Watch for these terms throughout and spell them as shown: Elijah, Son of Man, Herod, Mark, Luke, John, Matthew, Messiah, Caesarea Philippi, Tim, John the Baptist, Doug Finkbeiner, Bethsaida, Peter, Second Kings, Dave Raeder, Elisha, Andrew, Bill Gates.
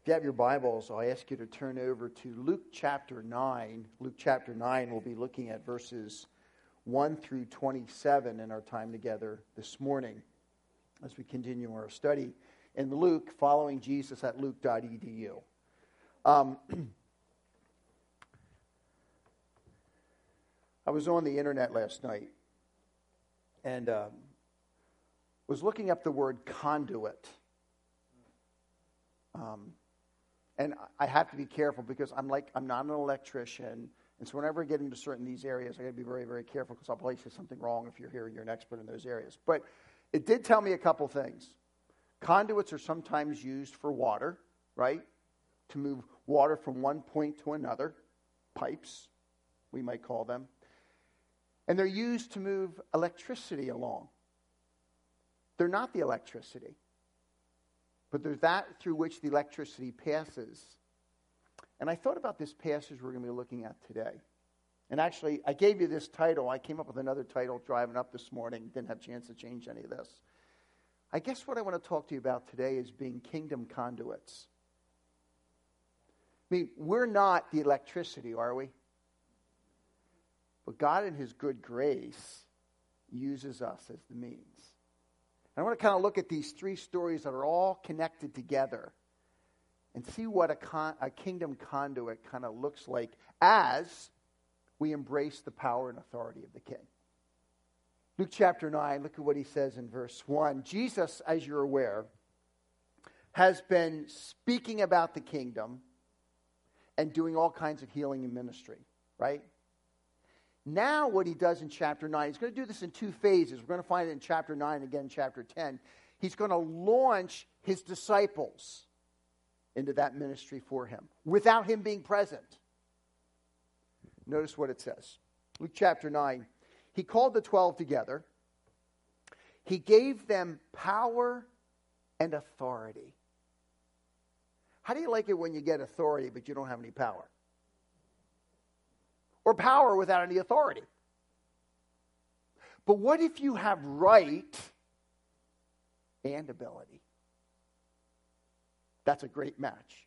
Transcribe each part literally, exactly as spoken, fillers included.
If you have your Bibles, I'll ask you to turn over to Luke chapter nine. Luke chapter nine, we'll be looking at verses one through twenty-seven in our time together this morning as we continue our study in Luke, following Jesus at luke dot e d u. Um, I was on the internet last night and um, was looking up the word conduit. Um, and I have to be careful because I'm like, I'm not an electrician. And so whenever I get into certain these areas, I got to be very, very careful because I'll probably say something wrong if you're here and you're an expert in those areas. But it did tell me a couple things. Conduits are sometimes used for water, right? To move water from one point to another. Pipes, we might call them. And they're used to move electricity along. They're not the electricity, but there's that through which the electricity passes. And I thought about this passage we're going to be looking at today. And actually, I gave you this title. I came up with another title driving up this morning. Didn't have a chance to change any of this. I guess what I want to talk to you about today is being kingdom conduits. I mean, we're not the electricity, are we? But God in his good grace uses us as the means. I want to kind of look at these three stories that are all connected together and see what a, con- a kingdom conduit kind of looks like as we embrace the power and authority of the king. Luke chapter nine, look at what he says in verse one. Jesus, as you're aware, has been speaking about the kingdom and doing all kinds of healing and ministry, right? Now what he does in chapter nine, he's going to do this in two phases. We're going to find it in chapter nine, again chapter ten. He's going to launch his disciples into that ministry for him without him being present. Notice what it says. Luke chapter nine, he called the twelve together. He gave them power and authority. How do you like it when you get authority but you don't have any power? Or power without any authority. But what if you have right and ability? That's a great match.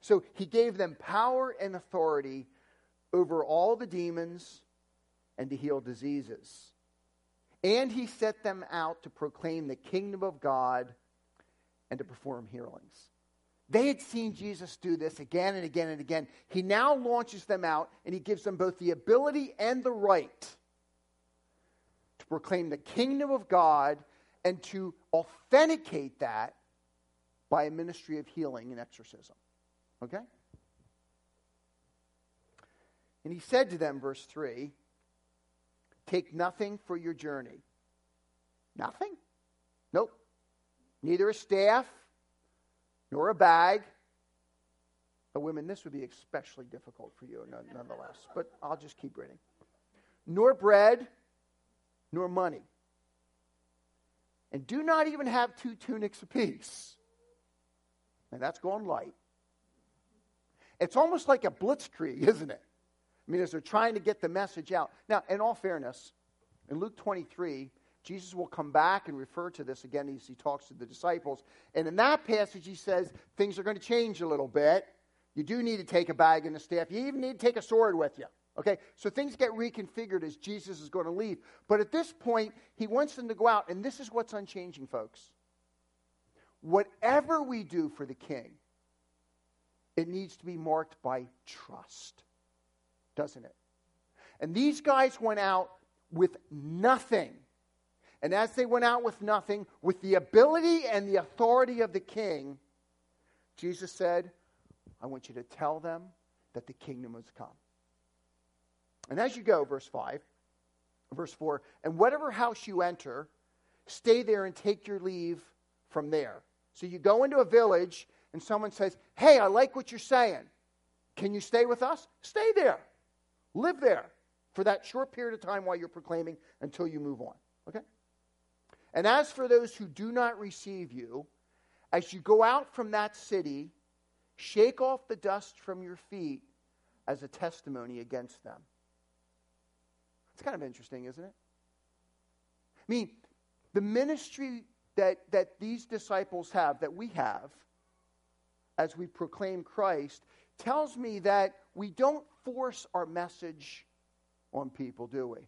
So he gave them power and authority over all the demons and to heal diseases. And he set them out to proclaim the kingdom of God and to perform healings. They had seen Jesus do this again and again and again. He now launches them out, and he gives them both the ability and the right to proclaim the kingdom of God and to authenticate that by a ministry of healing and exorcism. Okay? And he said to them, verse three, take nothing for your journey. Nothing? Nope. Neither a staff, nor a bag. But women, this would be especially difficult for you nonetheless. But I'll just keep reading. Nor bread, nor money. And do not even have two tunics apiece. And that's gone light. It's almost like a blitzkrieg, isn't it? I mean, as they're trying to get the message out. Now, in all fairness, in Luke twenty-three, Jesus will come back and refer to this again as he talks to the disciples. And in that passage, he says, things are going to change a little bit. You do need to take a bag and a staff. You even need to take a sword with you. Okay? So things get reconfigured as Jesus is going to leave. But at this point, he wants them to go out. And this is what's unchanging, folks. Whatever we do for the king, it needs to be marked by trust, doesn't it? And these guys went out with nothing. And as they went out with nothing, with the ability and the authority of the king, Jesus said, I want you to tell them that the kingdom has come. And as you go, verse five, verse four, and whatever house you enter, stay there and take your leave from there. So you go into a village and someone says, hey, I like what you're saying. Can you stay with us? Stay there. Live there for that short period of time while you're proclaiming until you move on. Okay? And as for those who do not receive you, as you go out from that city, shake off the dust from your feet as a testimony against them. It's kind of interesting, isn't it? I mean, the ministry that, that these disciples have, that we have, as we proclaim Christ tells me that we don't force our message on people, do we?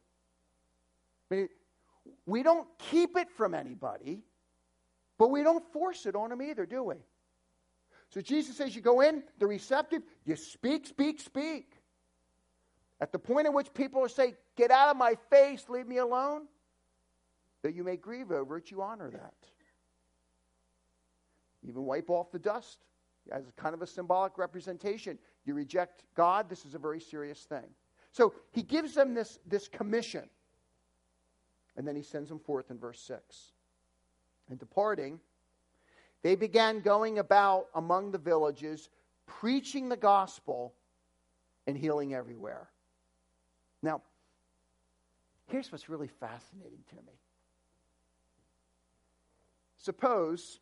I mean, we don't keep it from anybody, but we don't force it on them either, do we? So Jesus says you go in, they're receptive, you speak, speak, speak. At the point at which people are saying, get out of my face, leave me alone, that you may grieve over it, you honor that. Even wipe off the dust as kind of a symbolic representation. You reject God, this is a very serious thing. So he gives them this, this commission, and then he sends them forth in verse six. And departing, they began going about among the villages, preaching the gospel and healing everywhere. Now, here's what's really fascinating to me. Suppose,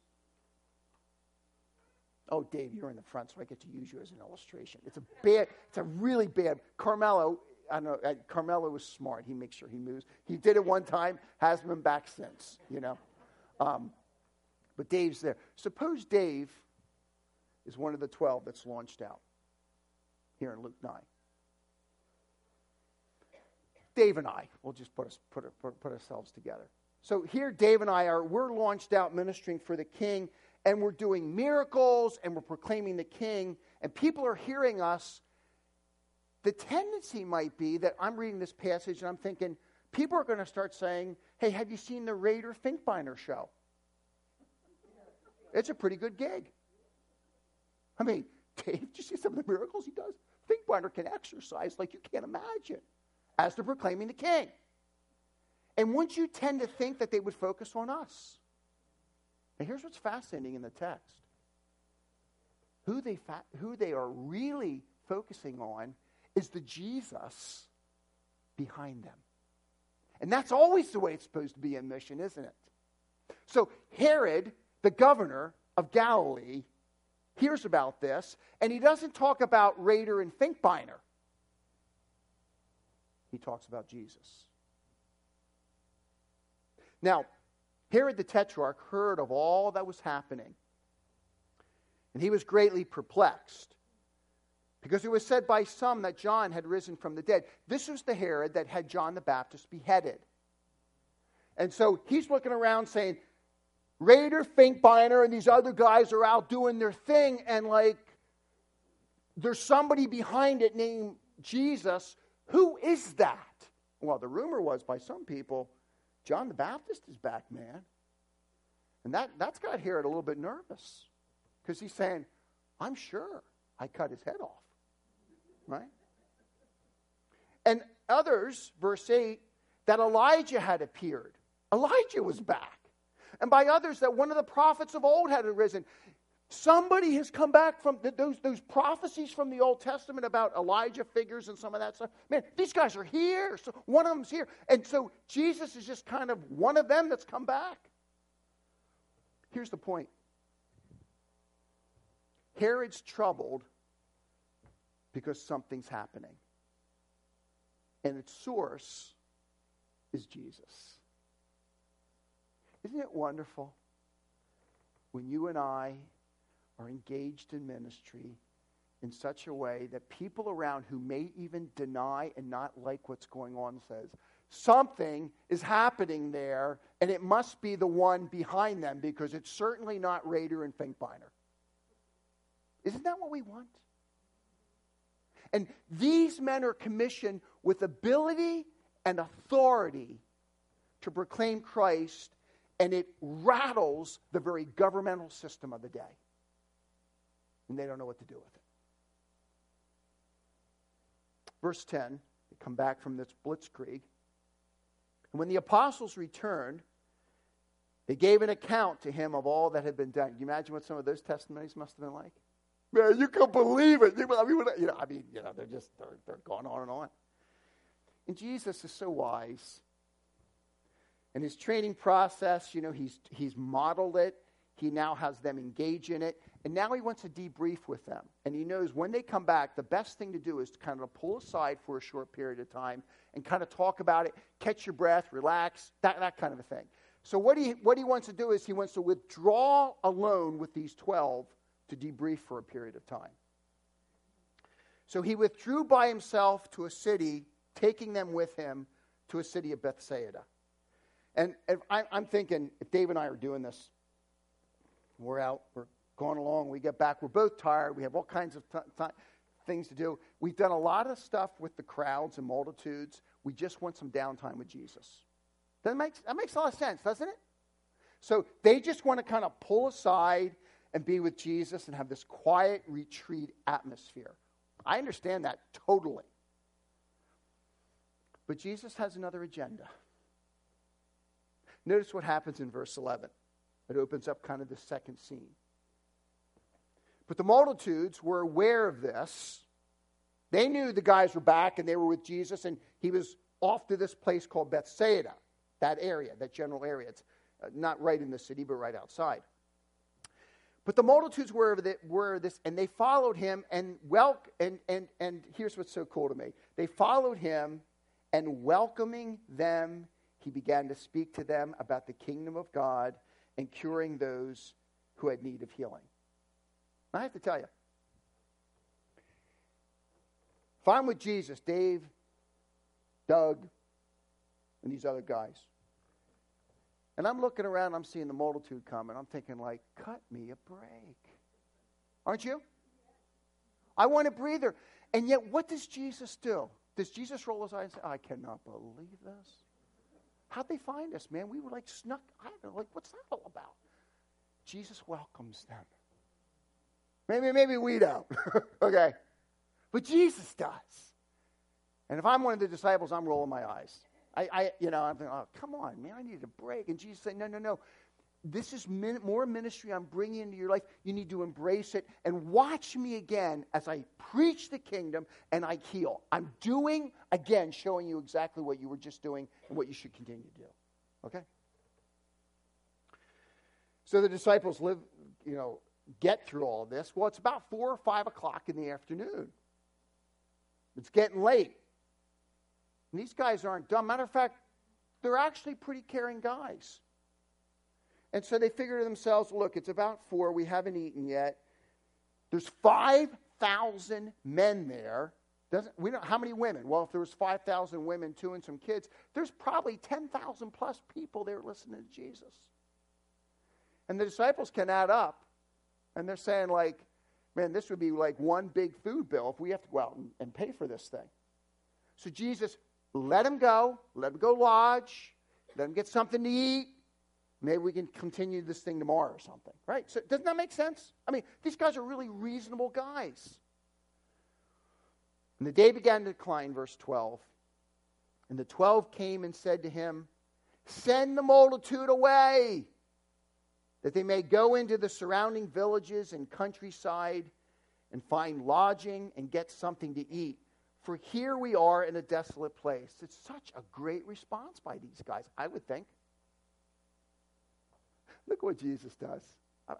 oh, Dave, you're in the front, so I get to use you as an illustration. It's a bad, it's a really bad, Carmelo, I know, Carmelo was smart. He makes sure he moves. He did it one time, hasn't been back since, you know. Um, but Dave's there. Suppose Dave is one of the twelve that's launched out here in Luke nine. Dave and I, we'll just put us put put, put ourselves together. So here Dave and I are, we're launched out ministering for the King, and we're doing miracles, and we're proclaiming the King, and people are hearing us. The tendency might be that I'm reading this passage, and I'm thinking, people are going to start saying, hey, have you seen the Raeder Finkbeiner show? It's a pretty good gig. I mean, Dave, did you see some of the miracles he does? Finkbeiner can exercise like you can't imagine as they're proclaiming the King. And wouldn't you tend to think that they would focus on us? Now, here's what's fascinating in the text. Who they, fa- who they are really focusing on is the Jesus behind them. And that's always the way it's supposed to be in mission, isn't it? So Herod, the governor of Galilee, hears about this, and he doesn't talk about Raeder and Finkbeiner. He talks about Jesus. Now, Herod the Tetrarch heard of all that was happening, and he was greatly perplexed, because it was said by some that John had risen from the dead. This was the Herod that had John the Baptist beheaded. And so he's looking around saying, Raeder, Finkbeiner, and these other guys are out doing their thing, and like, there's somebody behind it named Jesus. Who is that? Well, the rumor was by some people, John the Baptist is back, man. And that, that's got Herod a little bit nervous, because he's saying, I'm sure I cut his head off. Right? And others, verse eight, that Elijah had appeared. Elijah was back. And by others, that one of the prophets of old had arisen. Somebody has come back from the, those, those prophecies from the Old Testament about Elijah figures and some of that stuff. Man, these guys are here. So one of them's here. And so Jesus is just kind of one of them that's come back. Here's the point. Herod's troubled because something's happening. And its source is Jesus. Isn't it wonderful when you and I are engaged in ministry in such a way that people around who may even deny and not like what's going on says, something is happening there, and it must be the one behind them, because it's certainly not Raeder and Finkbeiner. Isn't that what we want? And these men are commissioned with ability and authority to proclaim Christ, and it rattles the very governmental system of the day. And they don't know what to do with it. Verse ten, they come back from this blitzkrieg. And when the apostles returned, they gave an account to him of all that had been done. Can you imagine what some of those testimonies must have been like? Man, you can't believe it. I mean, you know, I mean, you know, they're just, they're, they're going on and on. And Jesus is so wise. And his training process, you know, he's he's modeled it. He now has them engage in it. And now he wants to debrief with them. And he knows when they come back, the best thing to do is to kind of pull aside for a short period of time and kind of talk about it, catch your breath, relax, that, that kind of a thing. So what he, what he wants to do is he wants to withdraw alone with these twelve to debrief for a period of time. So he withdrew by himself to a city, taking them with him to a city of Bethsaida. And if I, I'm thinking, if Dave and I are doing this, we're out, we're going along, we get back, we're both tired, we have all kinds of t- t- things to do. We've done a lot of stuff with the crowds and multitudes. We just want some downtime with Jesus. That makes, that makes a lot of sense, doesn't it? So they just want to kind of pull aside and be with Jesus and have this quiet retreat atmosphere. I understand that totally. But Jesus has another agenda. Notice what happens in verse eleven. It opens up kind of the second scene. But the multitudes were aware of this. They knew the guys were back and they were with Jesus, and he was off to this place called Bethsaida, that area, that general area. It's not right in the city, but right outside. But the multitudes were of this, and they followed him, and, wel- and, and, and here's what's so cool to me. They followed him, and welcoming them, he began to speak to them about the kingdom of God and curing those who had need of healing. I have to tell you, if I'm with Jesus, Dave, Doug, and these other guys, and I'm looking around, I'm seeing the multitude come, and I'm thinking, like, cut me a break. Aren't you? I want a breather. And yet, what does Jesus do? Does Jesus roll his eyes and say, I cannot believe this? How'd they find us, man? We were like snuck. I don't know, like, what's that all about? Jesus welcomes them. Maybe, maybe we don't. Okay. But Jesus does. And if I'm one of the disciples, I'm rolling my eyes. I, I, you know, I'm thinking, oh, come on, man, I need a break. And Jesus said, no, no, no. This is min- more ministry I'm bringing into your life. You need to embrace it and watch me again as I preach the kingdom and I heal. I'm doing, again, showing you exactly what you were just doing and what you should continue to do. Okay? So the disciples live, you know, get through all of this. Well, it's about four or five o'clock in the afternoon. It's getting late. And these guys aren't dumb. Matter of fact, they're actually pretty caring guys. And so they figure to themselves, look, it's about four. We haven't eaten yet. There's five thousand men there. Doesn't we know how many women? Well, if there was five thousand women, two and some kids, there's probably ten thousand plus people there listening to Jesus. And the disciples can add up. And they're saying, like, man, this would be like one big food bill if we have to go out and, and pay for this thing. So Jesus let them go, let them go lodge, let them get something to eat. Maybe we can continue this thing tomorrow or something, right? So doesn't that make sense? I mean, these guys are really reasonable guys. And the day began to decline, verse twelve. And the twelve came and said to him, send the multitude away, that they may go into the surrounding villages and countryside and find lodging and get something to eat. For here we are in a desolate place. It's such a great response by these guys, I would think. Look what Jesus does.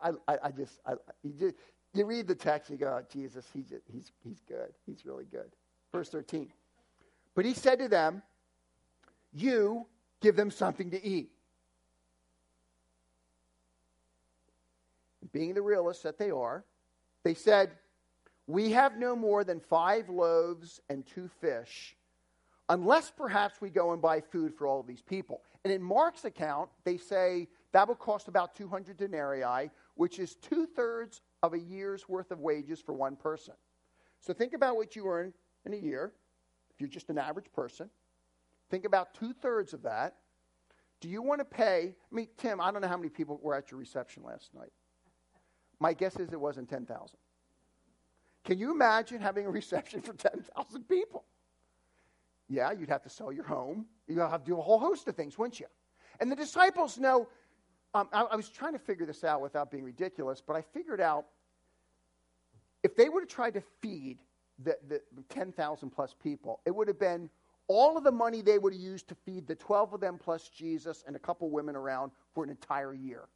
I, I, I just, I, you just, you read the text, you go, oh, Jesus, he just, he's, he's good. He's really good. Verse thirteen. But he said to them, you give them something to eat. Being the realists that they are, they said, we have no more than five loaves and two fish, unless perhaps we go and buy food for all of these people. And in Mark's account, they say that will cost about two hundred denarii, which is two-thirds of a year's worth of wages for one person. So think about what you earn in a year, if you're just an average person. Think about two-thirds of that. Do you want to pay? I mean, Tim, I don't know how many people were at your reception last night. My guess is it wasn't ten thousand. Can you imagine having a reception for ten thousand people? Yeah, you'd have to sell your home. You'd have to do a whole host of things, wouldn't you? And the disciples know, um, I, I was trying to figure this out without being ridiculous, but I figured out if they would have tried to feed the, the ten thousand plus people, it would have been all of the money they would have used to feed the twelve of them plus Jesus and a couple women around for an entire year.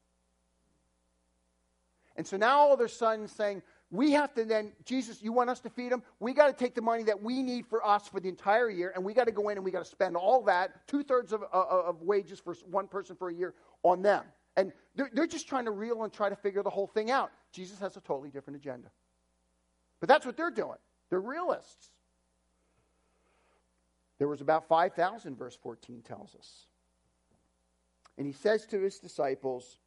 And so now all of their sons saying, we have to then, Jesus, you want us to feed them? We got to take the money that we need for us for the entire year, and we got to go in and we got to spend all that, two-thirds of, of, of wages for one person for a year, on them. And they're, they're just trying to reel and try to figure the whole thing out. Jesus has a totally different agenda. But that's what they're doing. They're realists. There was about five thousand, verse fourteen tells us. And he says to his disciples,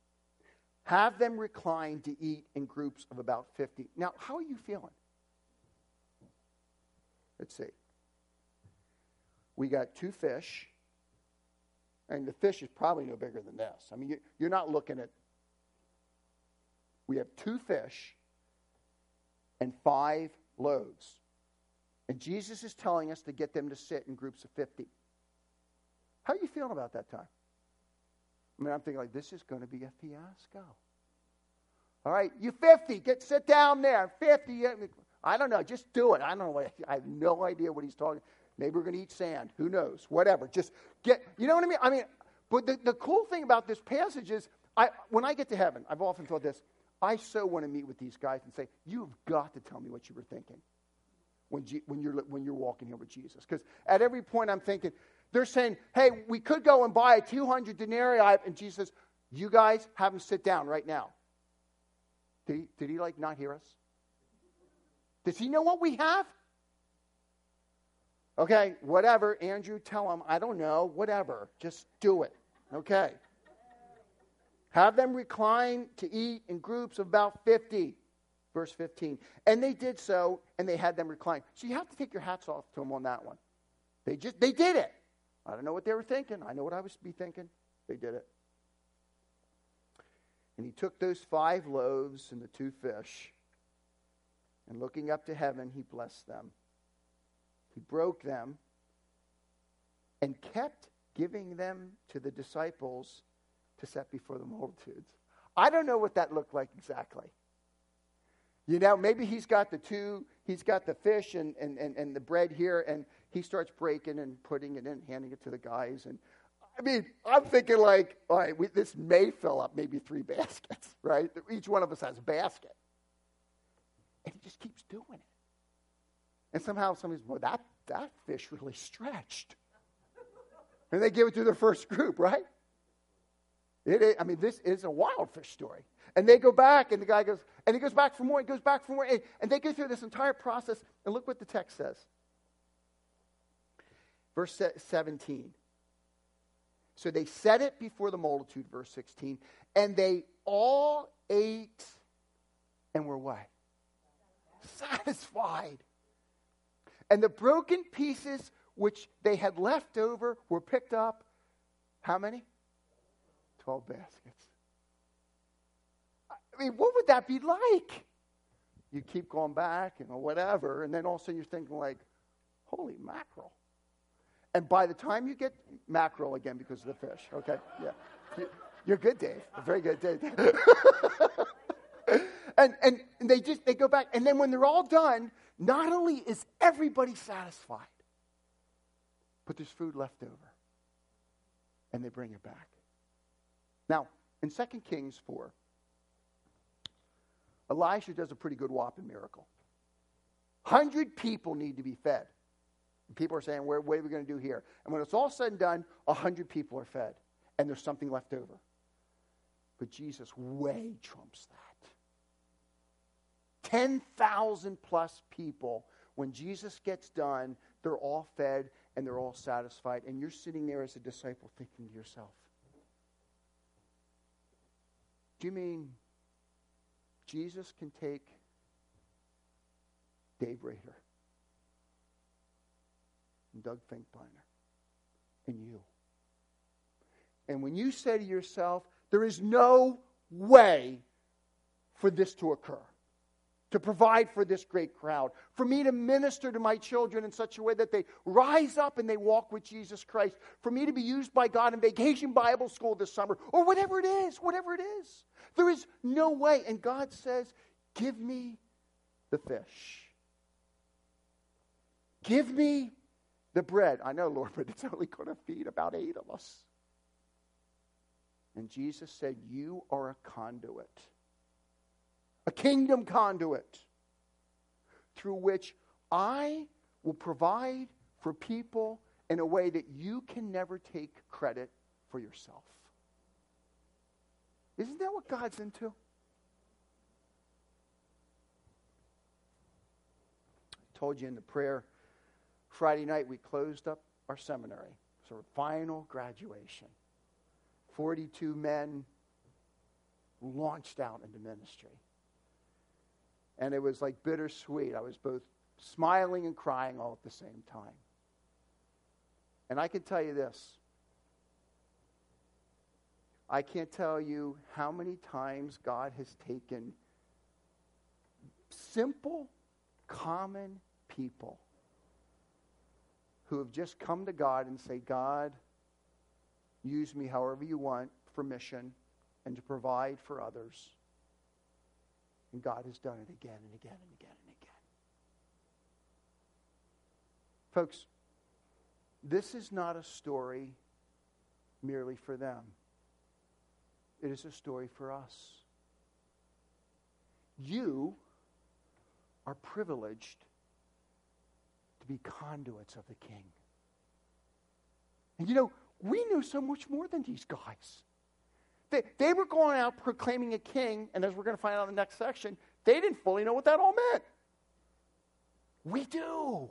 have them recline to eat in groups of about fifty. Now, how are you feeling? Let's see. We got two fish. And the fish is probably no bigger than this. I mean, you're not looking at... We have two fish and five loaves. And Jesus is telling us to get them to sit in groups of fifty. How are you feeling about that time? I mean, I'm thinking, like, this is going to be a fiasco. All right, you fifty, get sit down there. fifty, I don't know, just do it. I don't know. What, I have no idea what he's talking about. Maybe we're going to eat sand. Who knows? Whatever. Just get, you know what I mean? I mean, but the, the cool thing about this passage is, I when I get to heaven, I've often thought this, I so want to meet with these guys and say, you've got to tell me what you were thinking when, G, when, you're, when you're walking here with Jesus. Because at every point I'm thinking, they're saying, hey, we could go and buy a two hundred denarii. And Jesus says, you guys have them sit down right now. Did he, did he like, not hear us? Does he know what we have? Okay, whatever, Andrew, tell them, I don't know, whatever, just do it. Okay. Have them recline to eat in groups of about fifty, verse fifteen. And they did so, and they had them recline. So you have to take your hats off to them on that one. They just, they did it. I don't know what they were thinking. I know what I was be thinking. They did it. And he took those five loaves and the two fish, and looking up to heaven, he blessed them. He broke them and kept giving them to the disciples to set before the multitudes. I don't know what that looked like exactly. You know, maybe he's got the two, he's got the fish and, and, and, and the bread here, and he starts breaking and putting it in, handing it to the guys. And I mean, I'm thinking like, all right, we, this may fill up maybe three baskets, right? Each one of us has a basket. And he just keeps doing it. And somehow somebody's, well, that, that fish really stretched. And they give it to their first group, right? It is, I mean, this is a wild fish story. And they go back, and the guy goes, and he goes back for more, he goes back for more. And, and they go through this entire process, and look what the text says. Verse seventeen. So they set it before the multitude, verse sixteen, and they all ate and were what? Satisfied. And the broken pieces which they had left over were picked up, how many? Twelve baskets. I mean, what would that be like? You keep going back and whatever, and then all of a sudden you're thinking like, holy mackerel. And by the time you get mackerel again because of the fish, okay, yeah. You're good, Dave. Very good, Dave. and, and they just, they go back, and then when they're all done, not only is everybody satisfied, but there's food left over. And they bring it back. Now, in Second Kings four, Elisha does a pretty good whopping miracle. one hundred people need to be fed. And people are saying, what are we going to do here? And when it's all said and done, one hundred people are fed. And there's something left over. But Jesus way trumps that. ten thousand plus people, when Jesus gets done, they're all fed and they're all satisfied. And you're sitting there as a disciple thinking to yourself, do you mean Jesus can take Dave Raeder and Doug Finkbeiner and you? And when you say to yourself, there is no way for this to occur, to provide for this great crowd, for me to minister to my children in such a way that they rise up and they walk with Jesus Christ, for me to be used by God in Vacation Bible School this summer, or whatever it is, whatever it is. There is no way. And God says, give me the fish. Give me the bread. I know, Lord, but it's only going to feed about eight of us. And Jesus said, you are a conduit. A kingdom conduit through which I will provide for people in a way that you can never take credit for yourself. Isn't that what God's into? I told you in the prayer, Friday night we closed up our seminary. So final graduation. forty-two men launched out into ministry. And it was like bittersweet. I was both smiling and crying all at the same time. And I can tell you this. I can't tell you how many times God has taken simple, common people who have just come to God and say, God, use me however you want for mission and to provide for others. And God has done it again and again and again and again. Folks, this is not a story merely for them. It is a story for us. You are privileged to be conduits of the King. And you know, we knew so much more than these guys. They, they were going out proclaiming a king, and as we're going to find out in the next section, they didn't fully know what that all meant. We do.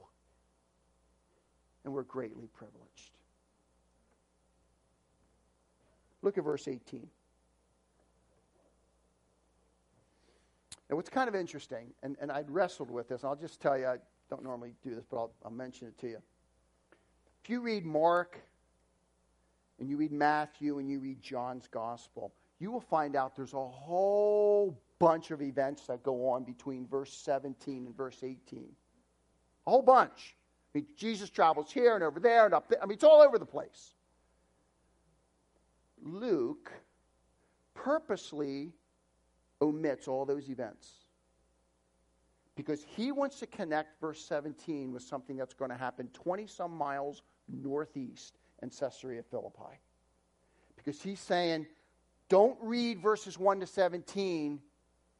And we're greatly privileged. Look at verse eighteen. And what's kind of interesting, and, and I'd wrestled with this, and I'll just tell you, I don't normally do this, but I'll, I'll mention it to you. If you read Mark, and you read Matthew, and you read John's Gospel, you will find out there's a whole bunch of events that go on between verse seventeen and verse eighteen. A whole bunch. I mean, Jesus travels here and over there and up there. I mean, it's all over the place. Luke purposely omits all those events because he wants to connect verse seventeen with something that's going to happen twenty-some miles northeast in Caesarea Philippi. Because he's saying, don't read verses one to seventeen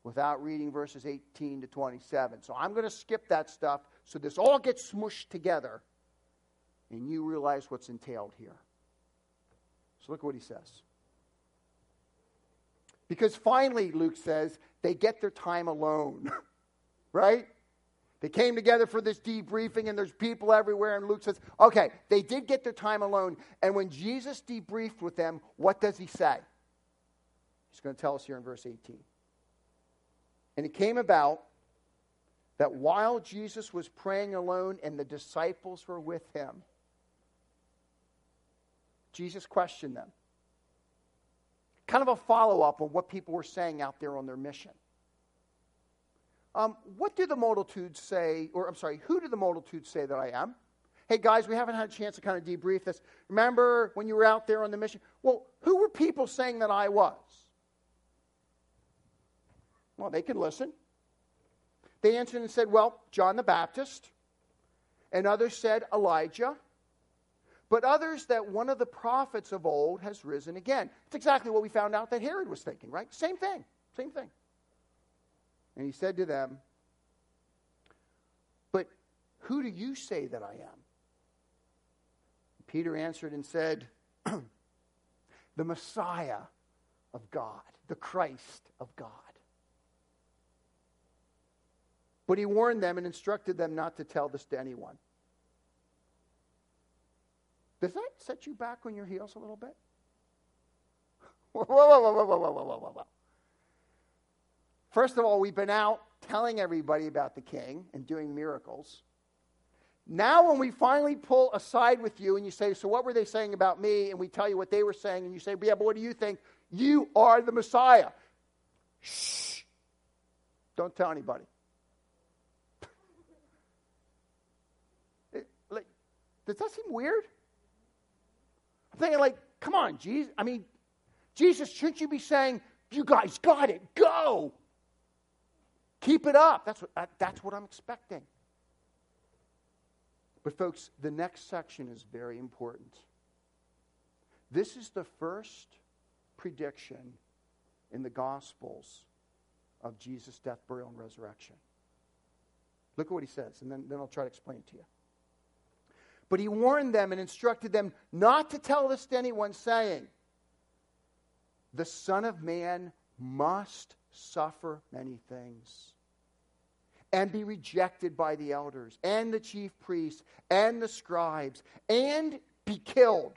without reading verses eighteen to twenty-seven. So I'm going to skip that stuff so this all gets smooshed together and you realize what's entailed here. So look at what he says. Because finally, Luke says, they get their time alone. Right? They came together for this debriefing, and there's people everywhere. And Luke says, okay, they did get their time alone. And when Jesus debriefed with them, what does he say? He's going to tell us here in verse eighteen. And it came about that while Jesus was praying alone and the disciples were with him, Jesus questioned them. Kind of a follow-up on what people were saying out there on their mission. Um, what do the multitudes say, or I'm sorry, who do the multitudes say that I am? Hey, guys, we haven't had a chance to kind of debrief this. Remember when you were out there on the mission? Well, who were people saying that I was? Well, they could listen. They answered and said, well, John the Baptist. And others said, Elijah. But others that one of the prophets of old has risen again. It's exactly what we found out that Herod was thinking, right? Same thing, same thing. And he said to them, but who do you say that I am? Peter answered and said, the Messiah of God, the Christ of God. But he warned them and instructed them not to tell this to anyone. Does that set you back on your heels a little bit? Whoa, whoa, whoa, whoa, whoa, whoa, whoa, whoa, whoa. First of all, we've been out telling everybody about the King and doing miracles. Now when we finally pull aside with you and you say, so what were they saying about me? And we tell you what they were saying and you say, yeah, but what do you think? You are the Messiah. Shh. Don't tell anybody. it, like, does that seem weird? I'm thinking like, come on, Jesus. I mean, Jesus, shouldn't you be saying, you guys got it, go. Keep it up. That's what, that's what I'm expecting. But folks, the next section is very important. This is the first prediction in the Gospels of Jesus' death, burial, and resurrection. Look at what he says, and then, then I'll try to explain it to you. But he warned them and instructed them not to tell this to anyone, saying, the Son of Man must suffer many things and be rejected by the elders and the chief priests and the scribes and be killed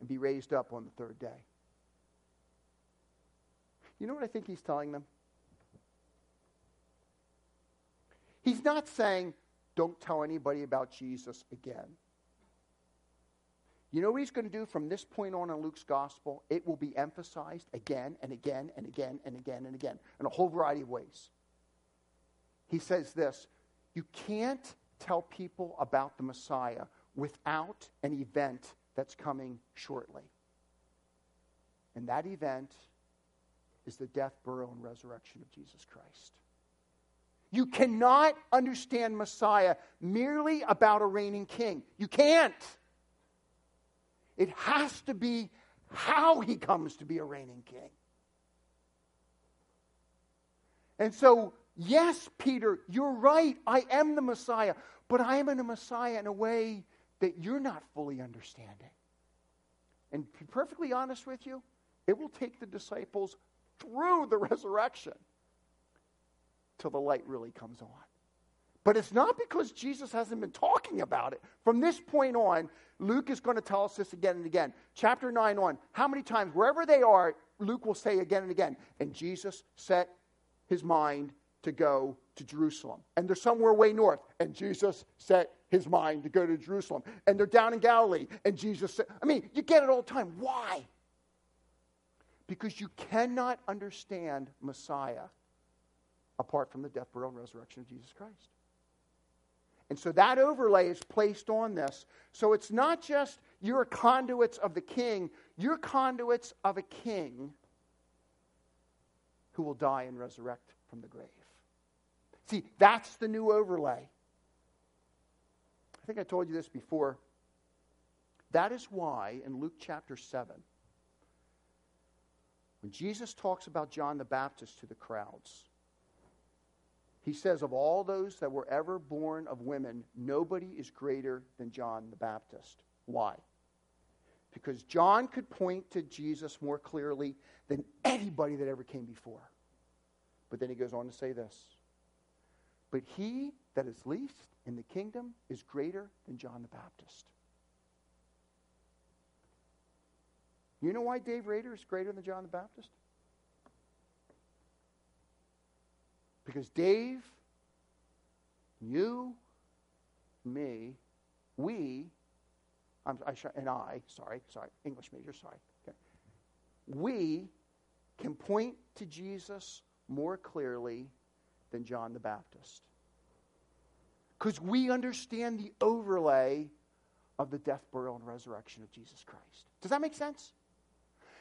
and be raised up on the third day. You know what I think he's telling them? He's not saying, don't tell anybody about Jesus again. You know what he's going to do from this point on in Luke's gospel? It will be emphasized again and again and again and again and again in a whole variety of ways. He says this, you can't tell people about the Messiah without an event that's coming shortly. And that event is the death, burial, and resurrection of Jesus Christ. You cannot understand Messiah merely about a reigning king. You can't. It has to be how he comes to be a reigning king. And so, yes, Peter, you're right. I am the Messiah. But I am a Messiah in a way that you're not fully understanding. And to be perfectly honest with you, it will take the disciples through the resurrection till the light really comes on. But it's not because Jesus hasn't been talking about it. From this point on, Luke is going to tell us this again and again. Chapter nine on, how many times, wherever they are, Luke will say again and again, and Jesus set his mind to go to Jerusalem. And they're somewhere way north, and Jesus set his mind to go to Jerusalem. And they're down in Galilee, and Jesus said, I mean, you get it all the time. Why? Because you cannot understand Messiah apart from the death, burial, and resurrection of Jesus Christ. And so that overlay is placed on this. So it's not just you're conduits of the king. You're conduits of a king who will die and resurrect from the grave. See, that's the new overlay. I think I told you this before. That is why in Luke chapter seven, when Jesus talks about John the Baptist to the crowds, he says, of all those that were ever born of women, nobody is greater than John the Baptist. Why? Because John could point to Jesus more clearly than anybody that ever came before. But then he goes on to say this. But he that is least in the kingdom is greater than John the Baptist. You know why Dave Raeder is greater than John the Baptist? Because Dave, you, me, we, I'm, I sh- and I, sorry, sorry, English major, sorry. Okay. We can point to Jesus more clearly than John the Baptist. Because we understand the overlay of the death, burial, and resurrection of Jesus Christ. Does that make sense?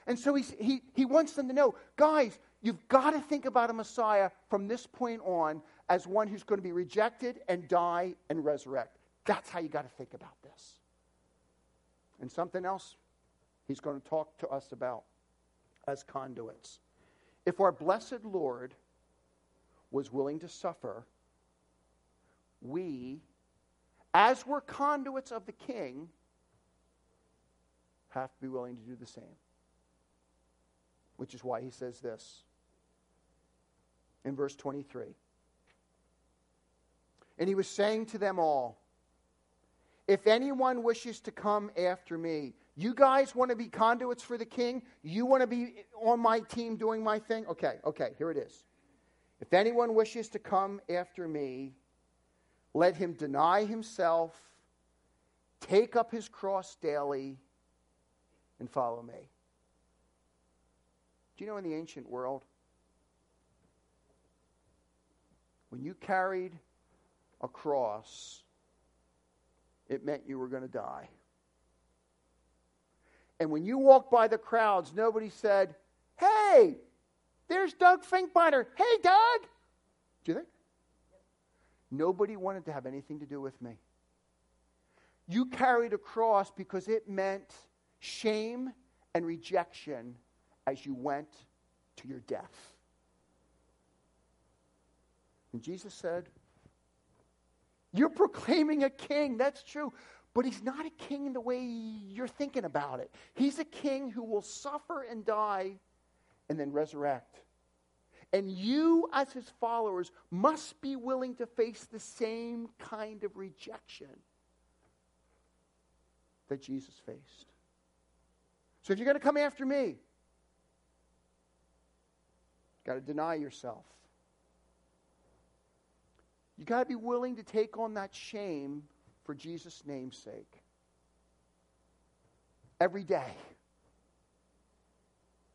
And so he, he, he wants them to know, guys, you've got to think about a Messiah from this point on as one who's going to be rejected and die and resurrect. That's how you got to think about this. And something else he's going to talk to us about as conduits. If our blessed Lord was willing to suffer, we, as we're conduits of the King, have to be willing to do the same. Which is why he says this in verse twenty-three. And he was saying to them all, if anyone wishes to come after me, you guys want to be conduits for the king? You want to be on my team doing my thing? Okay, okay, here it is. If anyone wishes to come after me, let him deny himself, take up his cross daily, and follow me. Do you know in the ancient world, when you carried a cross, it meant you were going to die. And when you walked by the crowds, nobody said, hey, there's Doug Finkbeiner. Hey, Doug. Do you think? Nobody wanted to have anything to do with me. You carried a cross because it meant shame and rejection as you went to your death. And Jesus said, you're proclaiming a king, that's true, But he's not a king in the way you're thinking about it. He's a king who will suffer and die and then resurrect. And you, as his followers, must be willing to face the same kind of rejection that Jesus faced. So if you're going to come after me, you've got to deny yourself. You've got to be willing to take on that shame for Jesus' name's sake. Every day.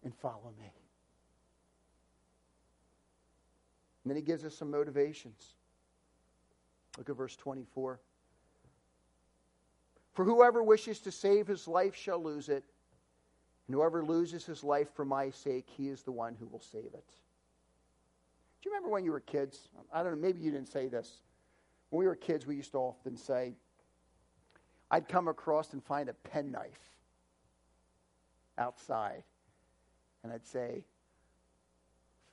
And follow me. And then he gives us some motivations. Look at verse twenty-four. For whoever wishes to save his life shall lose it, and whoever loses his life for my sake, he is the one who will save it. Do you remember when you were kids? I don't know, maybe you didn't say this. When we were kids, we used to often say, I'd come across and find a penknife outside, and I'd say,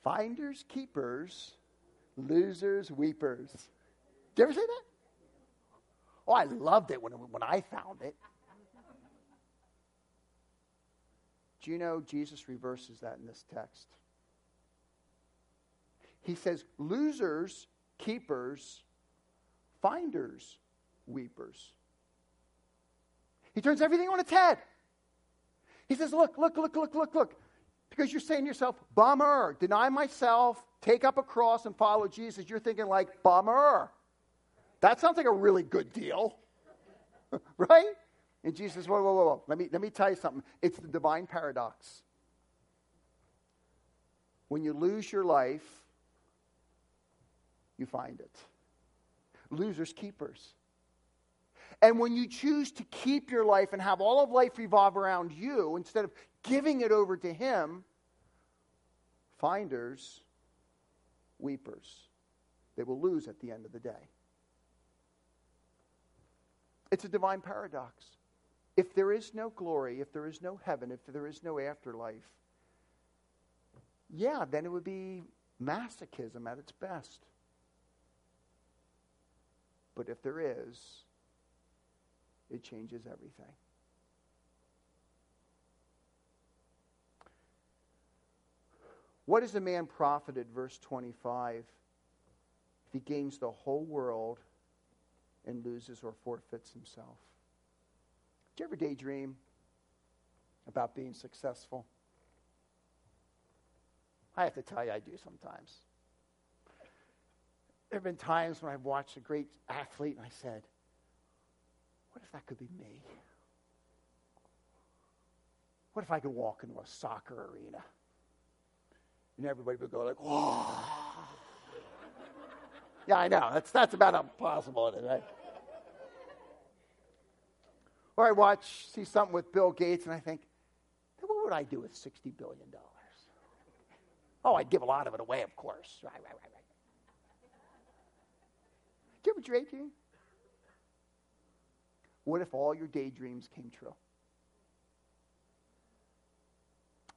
finders, keepers, losers, weepers. Did you ever say that? Oh, I loved it when, when I found it. Do you know Jesus reverses that in this text? He says, losers, keepers, finders, weepers. He turns everything on its head. He says, look, look, look, look, look, look. Because you're saying to yourself, bummer, deny myself, take up a cross and follow Jesus. You're thinking like, bummer. That sounds like a really good deal, right? And Jesus says, whoa, whoa, whoa, whoa. Let me, let me tell you something. It's the divine paradox. When you lose your life, you find it. Losers, keepers. And when you choose to keep your life and have all of life revolve around you, instead of giving it over to him, finders, weepers. They will lose at the end of the day. It's a divine paradox. If there is no glory, if there is no heaven, if there is no afterlife, yeah, then it would be masochism at its best. But if there is, it changes everything. What is a man profited, verse twenty-five, if he gains the whole world and loses or forfeits himself? Did you ever daydream about being successful? I have to tell you, I do sometimes. There have been times when I've watched a great athlete and I said, what if that could be me? What if I could walk into a soccer arena? And everybody would go like, whoa. Yeah, I know. That's that's about impossible, isn't it, right? Or I watch, see something with Bill Gates, and I think, what would I do with sixty billion dollars? Oh, I'd give a lot of it away, of course. Right, right, right, right. Do you ever daydream? What if all your daydreams came true?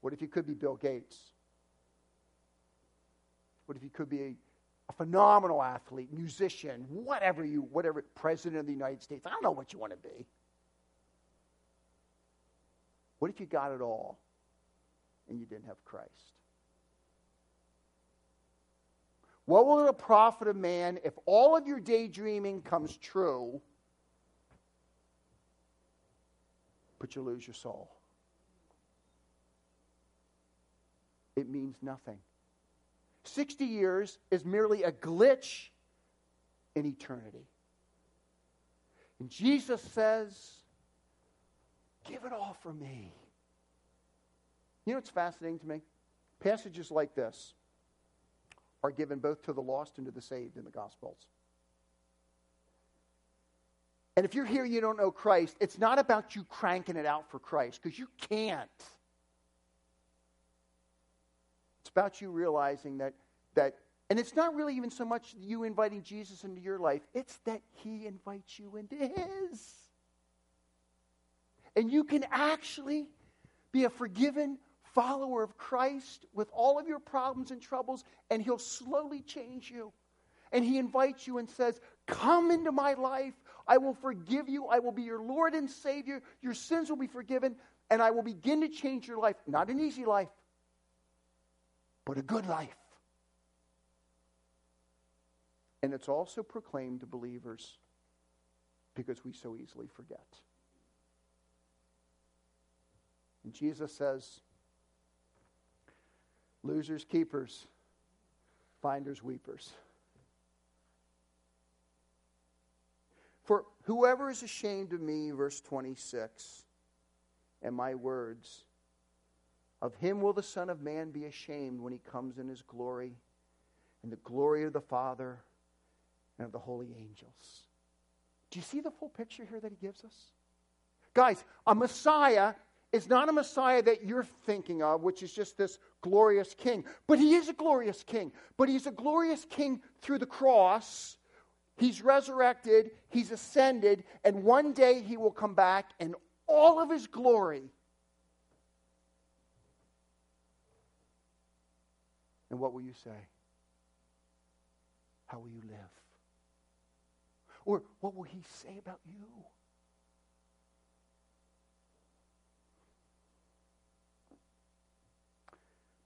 What if you could be Bill Gates? What if you could be a A phenomenal athlete, musician, whatever you, whatever, president of the United States. I don't know what you want to be. What if you got it all and you didn't have Christ? What will it profit a man if all of your daydreaming comes true, but you lose your soul? It means nothing. sixty years is merely a glitch in eternity. And Jesus says, give it all for me. You know what's fascinating to me? Passages like this are given both to the lost and to the saved in the Gospels. And if you're here and you don't know Christ, it's not about you cranking it out for Christ, because you can't. It's about you realizing that, that, and it's not really even so much you inviting Jesus into your life. It's that he invites you into his. And you can actually be a forgiven follower of Christ with all of your problems and troubles, and he'll slowly change you. And he invites you and says, come into my life. I will forgive you. I will be your Lord and Savior. Your sins will be forgiven. And I will begin to change your life. Not an easy life, but a good life. And it's also proclaimed to believers because we so easily forget. And Jesus says, losers, keepers, finders, weepers. For whoever is ashamed of me, verse twenty-six, and my words, of him will the Son of Man be ashamed when he comes in his glory, and the glory of the Father and of the holy angels. Do you see the full picture here that he gives us? Guys, a Messiah is not a Messiah that you're thinking of, which is just this glorious king. But he is a glorious king. But he's a glorious king through the cross. He's resurrected, he's ascended, and one day he will come back in all of his glory. And what will you say? How will you live? Or what will he say about you?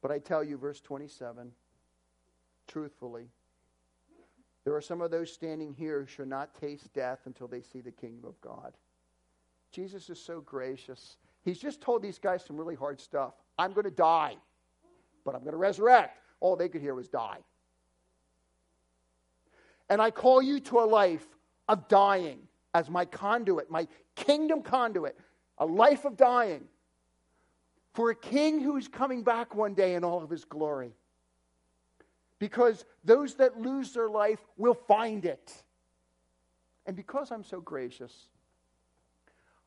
But I tell you, verse twenty-seven, truthfully, there are some of those standing here who shall not taste death until they see the kingdom of God. Jesus is so gracious. He's just told these guys some really hard stuff. I'm going to die, but I'm going to resurrect. All they could hear was die. And I call you to a life of dying as my conduit, my kingdom conduit, a life of dying for a king who is coming back one day in all of his glory. Because those that lose their life will find it. And because I'm so gracious,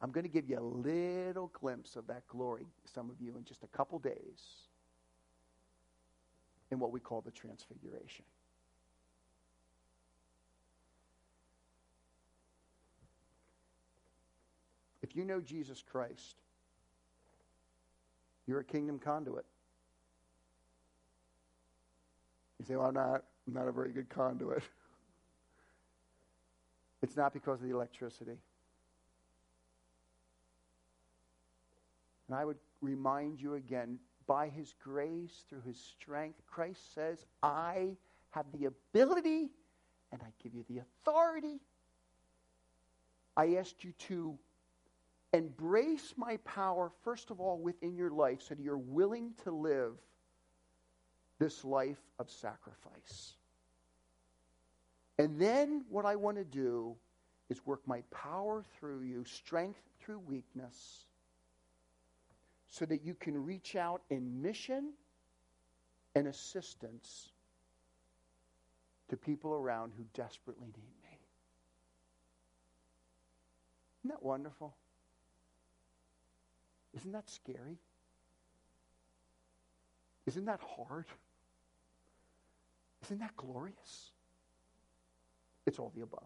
I'm going to give you a little glimpse of that glory, some of you, in just a couple days in what we call the Transfiguration. If you know Jesus Christ, you're a kingdom conduit. You say, well, I'm not, I'm not a very good conduit. It's not because of the electricity. And I would remind you again, by his grace, through his strength, Christ says, I have the ability and I give you the authority. I asked you to embrace my power, first of all, within your life, so that you're willing to live this life of sacrifice. And then what I want to do is work my power through you, strength through weakness, so that you can reach out in mission and assistance to people around who desperately need me. Isn't that wonderful? Isn't that scary? Isn't that hard? Isn't that glorious? It's all the above.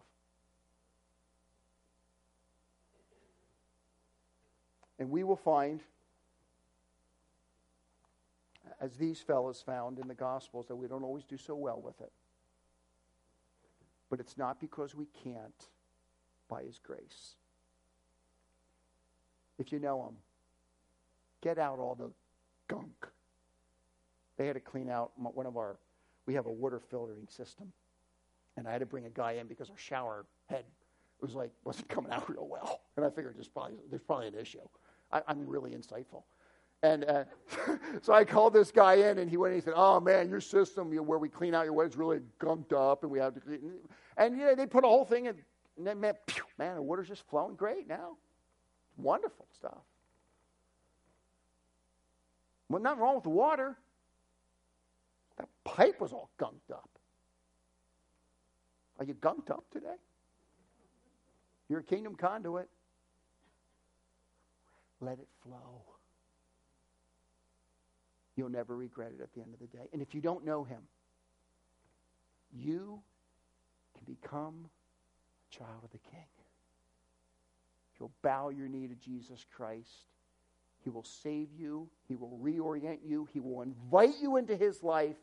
And we will find, as these fellows found in the Gospels, that we don't always do so well with it. But it's not because we can't, by his grace. If you know him, get out all the gunk. They had to clean out one of our, we have a water filtering system. And I had to bring a guy in because our shower head was like, wasn't coming out real well. And I figured there's probably, there's probably an issue. I, I'm really insightful. And uh, so I called this guy in and he went and he said, oh man, your system, you know, where we clean out your water is really gunked up and we have to clean. And you know, they put a whole thing in, and then man, pew, man, the water's just flowing great now. Wonderful stuff. Well, nothing wrong with the water. That pipe was all gunked up. Are you gunked up today? You're a kingdom conduit. Let it flow. You'll never regret it at the end of the day. And if you don't know him, you can become a child of the King. You'll bow your knee to Jesus Christ. He will save you. He will reorient you. He will invite you into his life.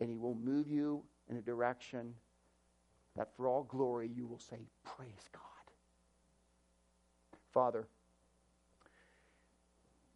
And he will move you in a direction that for all glory you will say, praise God. Father,